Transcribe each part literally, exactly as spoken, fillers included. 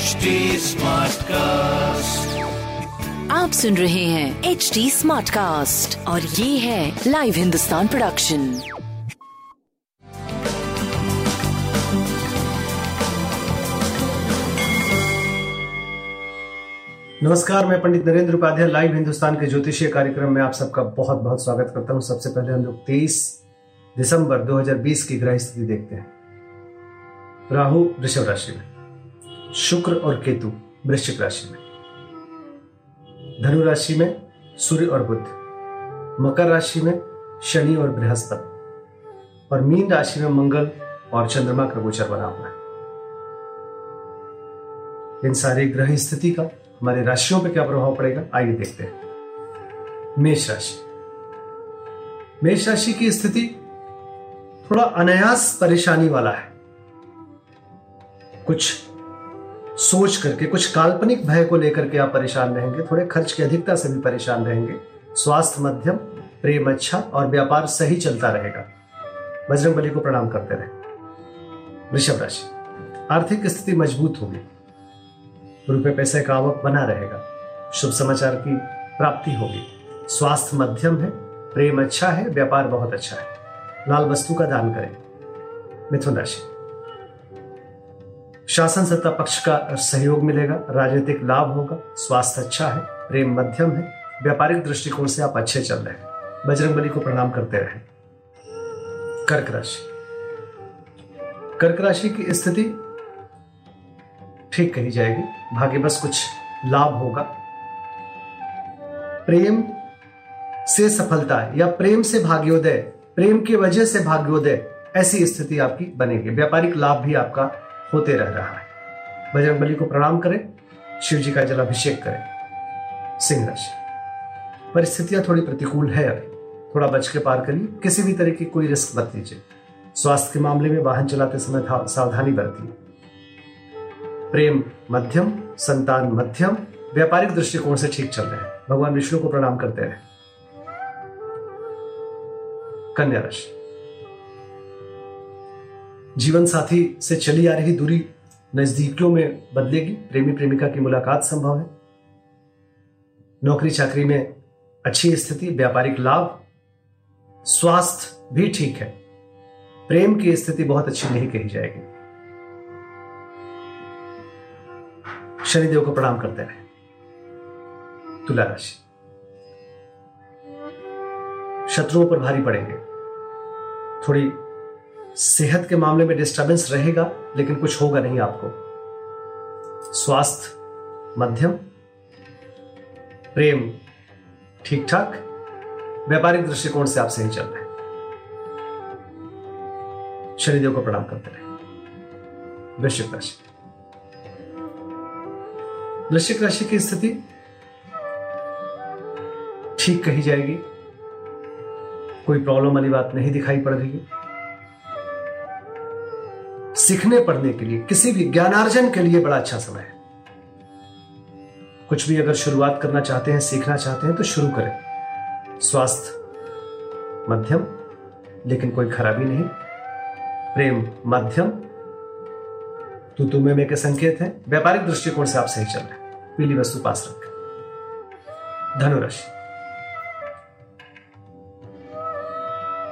H D Smartcast. आप सुन रहे हैं एच डी स्मार्ट कास्ट और ये है लाइव हिंदुस्तान प्रोडक्शन। नमस्कार, मैं पंडित नरेंद्र उपाध्याय लाइव हिंदुस्तान के ज्योतिषीय कार्यक्रम में आप सबका बहुत बहुत स्वागत करता हूँ। सबसे पहले हम लोग तेईस दिसंबर दो हज़ार बीस की ग्रह स्थिति देखते हैं। राहु वृषभ राशि में, शुक्र और केतु वृश्चिक राशि में, धनु राशि में सूर्य और बुध, मकर राशि में शनि और बृहस्पति और मीन राशि में मंगल और चंद्रमा का गोचर बना हुआ है। इन सारे ग्रह स्थिति का हमारे राशियों पर क्या प्रभाव पड़ेगा, आइए देखते हैं। मेष राशि, मेष राशि की स्थिति थोड़ा अनायास परेशानी वाला है। कुछ सोच करके, कुछ काल्पनिक भय को लेकर के आप परेशान रहेंगे। थोड़े खर्च की अधिकता से भी परेशान रहेंगे। स्वास्थ्य मध्यम, प्रेम अच्छा और व्यापार सही चलता रहेगा। बजरंग बली को प्रणाम करते रहें। वृषभ राशि, आर्थिक स्थिति मजबूत होगी। रुपए पैसे का आवक बना रहेगा। शुभ समाचार की प्राप्ति होगी। स्वास्थ्य मध्यम है, प्रेम अच्छा है, व्यापार बहुत अच्छा है। लाल वस्तु का दान करें। मिथुन राशि, शासन सत्ता पक्ष का सहयोग मिलेगा। राजनीतिक लाभ होगा। स्वास्थ्य अच्छा है, प्रेम मध्यम है, व्यापारिक दृष्टिकोण से आप अच्छे चल रहे हैं। बजरंग बली को प्रणाम करते रहें। कर्क राशि, कर्क राशि की स्थिति ठीक कही जाएगी। भाग्यवश कुछ लाभ होगा। प्रेम से सफलता या प्रेम से भाग्योदय, प्रेम की वजह से भाग्योदय, ऐसी स्थिति आपकी बनेगी। व्यापारिक लाभ भी आपका होते रह रहा है। बजरंग बली को प्रणाम करें। शिव जी का जलाभिषेक करें। सिंह राशि, परिस्थितियां थोड़ी प्रतिकूल है अभी। थोड़ा बच के पार करिए। किसी भी तरह की कोई रिस्क मत लीजिए। स्वास्थ्य के मामले में वाहन चलाते समय सावधानी बरतिए। प्रेम मध्यम, संतान मध्यम, व्यापारिक दृष्टिकोण से ठीक चल रहे हैं। भगवान विष्णु को प्रणाम करते रहे। कन्या राशि, जीवन साथी से चली आ रही दूरी नजदीकियों में बदलेगी। प्रेमी प्रेमिका की मुलाकात संभव है। नौकरी चाकरी में अच्छी स्थिति, व्यापारिक लाभ, स्वास्थ्य भी ठीक है। प्रेम की स्थिति बहुत अच्छी नहीं कही जाएगी। शनिदेव को प्रणाम करते रहे। तुला राशि, शत्रुओं पर भारी पड़ेंगे। थोड़ी सेहत के मामले में डिस्टर्बेंस रहेगा, लेकिन कुछ होगा नहीं आपको। स्वास्थ्य मध्यम, प्रेम ठीक ठाक, व्यापारिक दृष्टिकोण से आप सही चल रहे हैं। शनिदेव को प्रणाम करते रहे। वृश्चिक राशि, वृश्चिक राशि की स्थिति ठीक कही जाएगी। कोई प्रॉब्लम वाली बात नहीं दिखाई पड़ रही है। सीखने पढ़ने के लिए, किसी भी ज्ञानार्जन के लिए बड़ा अच्छा समय है। कुछ भी अगर शुरुआत करना चाहते हैं, सीखना चाहते हैं, तो शुरू करें। स्वास्थ्य मध्यम, लेकिन कोई खराबी नहीं। प्रेम मध्यम, तू तुम्हें में के संकेत है। व्यापारिक दृष्टिकोण से आप सही चल रहे हैं। पीली वस्तु पास रखें। धनुराशि,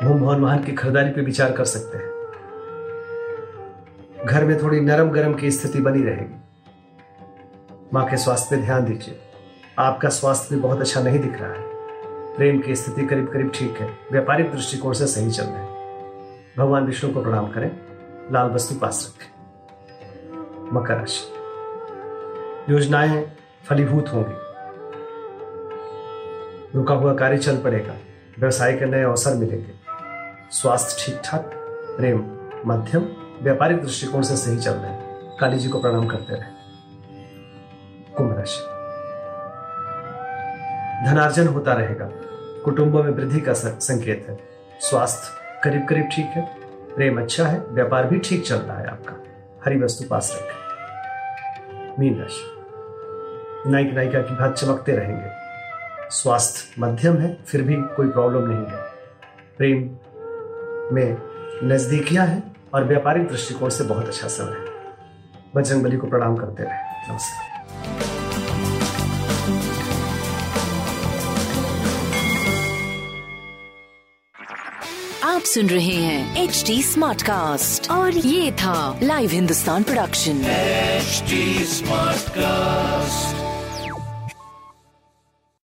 भूम भवन वाहन की खरीदारी पर विचार कर सकते हैं। घर में थोड़ी नरम गरम की स्थिति बनी रहेगी। मां के स्वास्थ्य पे ध्यान दीजिए। आपका स्वास्थ्य भी बहुत अच्छा नहीं दिख रहा है। प्रेम की स्थिति करीब करीब ठीक है। व्यापारिक दृष्टिकोण से सही चल रहे हैं। भगवान विष्णु को प्रणाम करें। लाल वस्तु पास रखें। मकर राशि, योजनाएं फलीभूत होंगी। रुका हुआ कार्य चल पड़ेगा। व्यवसाय के नए अवसर मिलेंगे। स्वास्थ्य ठीक ठाक, प्रेम मध्यम, व्यापारिक दृष्टिकोण से सही चल रहे हैं। काली जी को प्रणाम करते रहे। कुंभ राशि, धनार्जन होता रहेगा। कुटुंबों में वृद्धि का संकेत है। स्वास्थ्य करीब करीब ठीक है। प्रेम अच्छा है। व्यापार भी ठीक चल रहा है आपका। हरी वस्तु पास रखें। मीन राशि, नायक नायिका की भांति चमकते रहेंगे। स्वास्थ्य मध्यम है, फिर भी कोई प्रॉब्लम नहीं है। प्रेम में नजदीकियां हैं और व्यापारिक दृष्टिकोण से बहुत अच्छा समय है। बजरंगबली को प्रणाम करते रहे। नमस्कार। आप सुन रहे हैं एच डी स्मार्ट कास्ट और ये था live Hindustan production H D smart cast.